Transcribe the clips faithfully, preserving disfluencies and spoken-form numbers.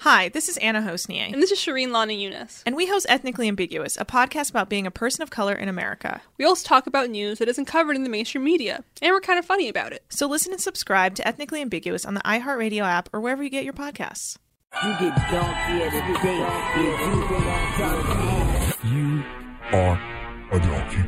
Hi, this is Anna Hosnye. And this is Shireen Lana Yunus. And we host Ethnically Ambiguous, a podcast about being a person of color in America. We also talk about news that isn't covered in the mainstream media, and we're kind of funny about it. So listen and subscribe to Ethnically Ambiguous on the iHeartRadio app or wherever you get your podcasts. You get donkey every day. You are a donkey.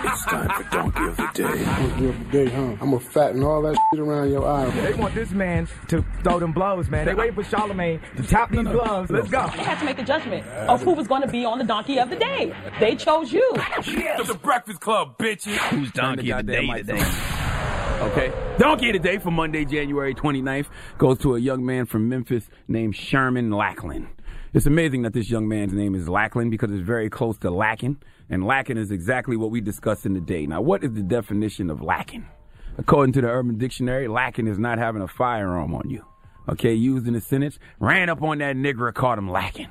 It's time for Donkey of the Day. Donkey of the Day, huh? I'm going to fatten all that shit around your eye. They want this man to throw them blows, man. They wait for Charlamagne to tap these gloves. Let's go. They had to make a judgment of who was going to be on the Donkey of the Day. They chose you. Yes. The Breakfast Club, bitches. Who's Donkey of the Day today? Okay. Donkey of the Day for Monday, January twenty-ninth, goes to a young man from Memphis named Sherman Lackland. It's amazing that this young man's name is Lackland because it's very close to lacking, and lacking is exactly what we discuss in the day. Now, what is the definition of lacking? According to the Urban Dictionary, lacking is not having a firearm on you. Okay, used in a sentence, ran up on that nigger, caught him lacking.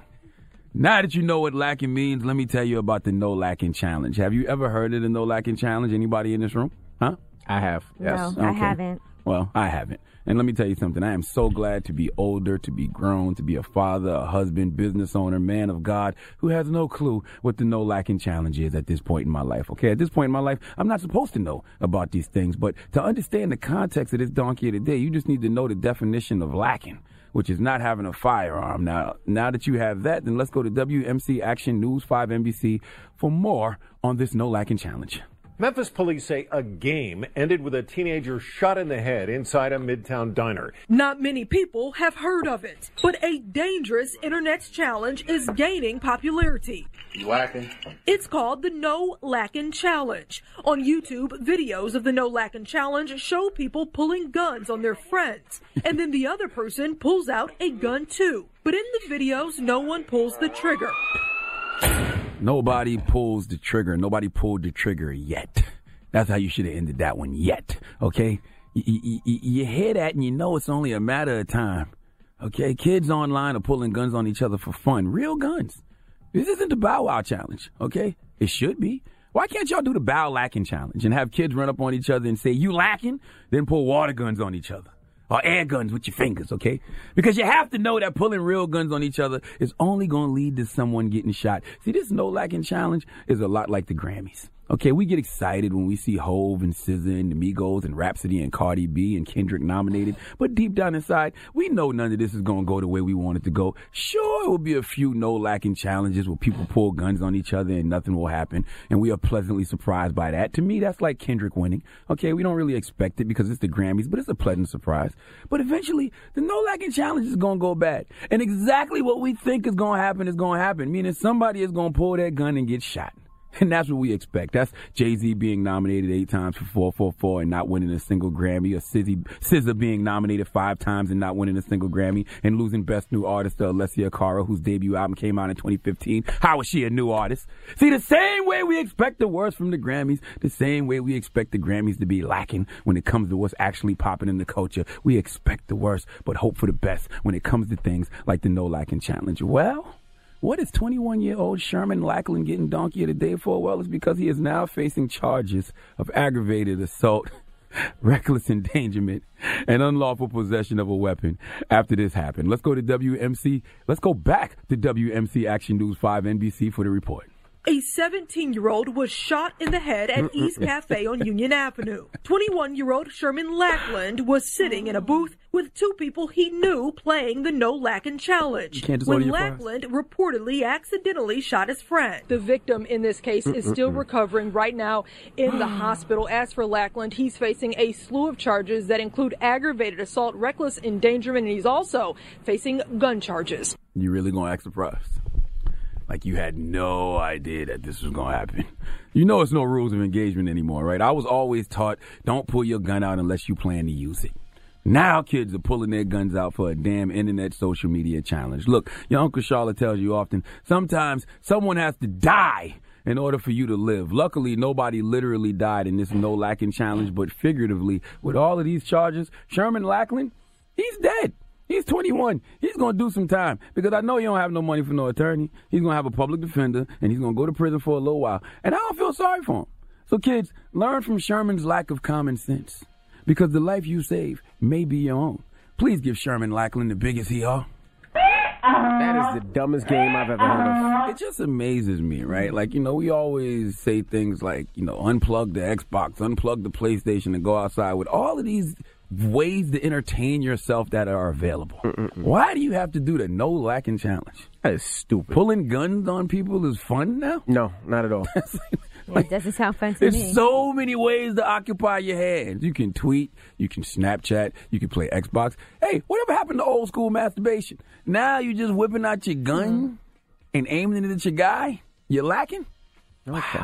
Now that you know what lacking means, let me tell you about the No Lacking Challenge. Have you ever heard of the No Lacking Challenge? Anybody in this room? Huh? I have. Yes. No, okay. I haven't. Well, I haven't. And let me tell you something. I am so glad to be older, to be grown, to be a father, a husband, business owner, man of God, who has no clue what the No Lacking Challenge is at this point in my life. Okay, at this point in my life, I'm not supposed to know about these things. But to understand the context of this donkey of the day, you just need to know the definition of lacking. which is not having a firearm. Now, now that you have that, then let's go to W M C Action News five N B C for more on this No Lacking Challenge. Memphis police say a game ended with a teenager shot in the head inside a Midtown diner. Not many people have heard of it, but a dangerous internet challenge is gaining popularity. You lacking? It's called the No Lacking Challenge. On YouTube, videos of the No Lacking Challenge show people pulling guns on their friends, and then the other person pulls out a gun too. But in the videos, no one pulls the trigger. Nobody pulls the trigger. Nobody pulled the trigger yet. That's how you should have ended that one, yet. Okay? You, you, you hear that and you know it's only a matter of time. Okay? Kids online are pulling guns on each other for fun. Real guns. This isn't the Bow Wow Challenge. Okay? It should be. Why can't y'all do the Bow Lacking Challenge and have kids run up on each other and say, you lacking? Then pull water guns on each other. Or air guns with your fingers, okay? Because you have to know that pulling real guns on each other is only going to lead to someone getting shot. See, this No Lacking Challenge is a lot like the Grammys. Okay, we get excited when we see Hove and S Z A and the Migos and Rapsody and Cardi B and Kendrick nominated. But deep down inside, we know none of this is going to go the way we want it to go. Sure, it will be a few No Lacking Challenges where people pull guns on each other and nothing will happen. And we are pleasantly surprised by that. To me, that's like Kendrick winning. Okay, we don't really expect it because it's the Grammys, but it's a pleasant surprise. But eventually, the No Lacking Challenge is going to go bad. And exactly what we think is going to happen is going to happen, meaning somebody is going to pull that gun and get shot. And that's what we expect. That's Jay-Z being nominated eight times for four four four and not winning a single Grammy, or S Z A being nominated five times and not winning a single Grammy, and losing Best New Artist to Alessia Cara, whose debut album came out in twenty fifteen. How is she a new artist? See, the same way we expect the worst from the Grammys, the same way we expect the Grammys to be lacking when it comes to what's actually popping in the culture. We expect the worst, but hope for the best when it comes to things like the No Lacking Challenge. Well... what is twenty-one-year-old Sherman Lackland getting donkey of the day for? Well, it's because he is now facing charges of aggravated assault, reckless endangerment, and unlawful possession of a weapon after this happened. Let's go to W M C. Let's go back to W M C Action News five N B C for the report. A seventeen-year-old was shot in the head at East Cafe on Union Avenue. twenty-one-year-old Sherman Lackland was sitting in a booth with two people he knew playing the No Lacking Challenge when Lackland reportedly accidentally shot his friend. The victim in this case is still recovering right now in the hospital. As for Lackland, he's facing a slew of charges that include aggravated assault, reckless endangerment, and he's also facing gun charges. You really gonna act surprised? Like you had no idea that this was going to happen. You know it's no rules of engagement anymore, right? I was always taught, don't pull your gun out unless you plan to use it. Now kids are pulling their guns out for a damn internet social media challenge. Look, your Uncle Charlotte tells you often, sometimes someone has to die in order for you to live. Luckily, nobody literally died in this No Lacking Challenge, but figuratively, with all of these charges, Sherman Lackland, he's dead. He's twenty-one. He's going to do some time because I know he don't have no money for no attorney. He's going to have a public defender, and he's going to go to prison for a little while. And I don't feel sorry for him. So, kids, learn from Sherman's lack of common sense because the life you save may be your own. Please give Sherman Lackland the biggest he are. That is the dumbest game I've ever heard of. It just amazes me, right? Like, you know, we always say things like, you know, unplug the Xbox, unplug the PlayStation, and go outside with all of these ways to entertain yourself that are available. Mm-mm-mm. Why do you have to do the No Lacking Challenge? That is stupid. Pulling guns on people is fun now? No, not at all. Like, it doesn't sound fun to there's me. There's so many ways to occupy your hands. You can tweet, you can Snapchat, you can play Xbox. Hey, whatever happened to old school masturbation? Now you just whipping out your gun mm-hmm. and aiming it at your guy? You're lacking? Wow. Okay.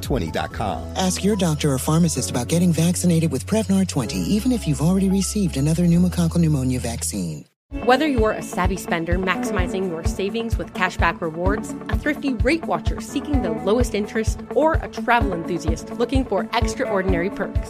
twenty dot com. Ask your doctor or pharmacist about getting vaccinated with Prevnar twenty, even if you've already received another pneumococcal pneumonia vaccine. Whether you're a savvy spender maximizing your savings with cashback rewards, a thrifty rate watcher seeking the lowest interest, or a travel enthusiast looking for extraordinary perks,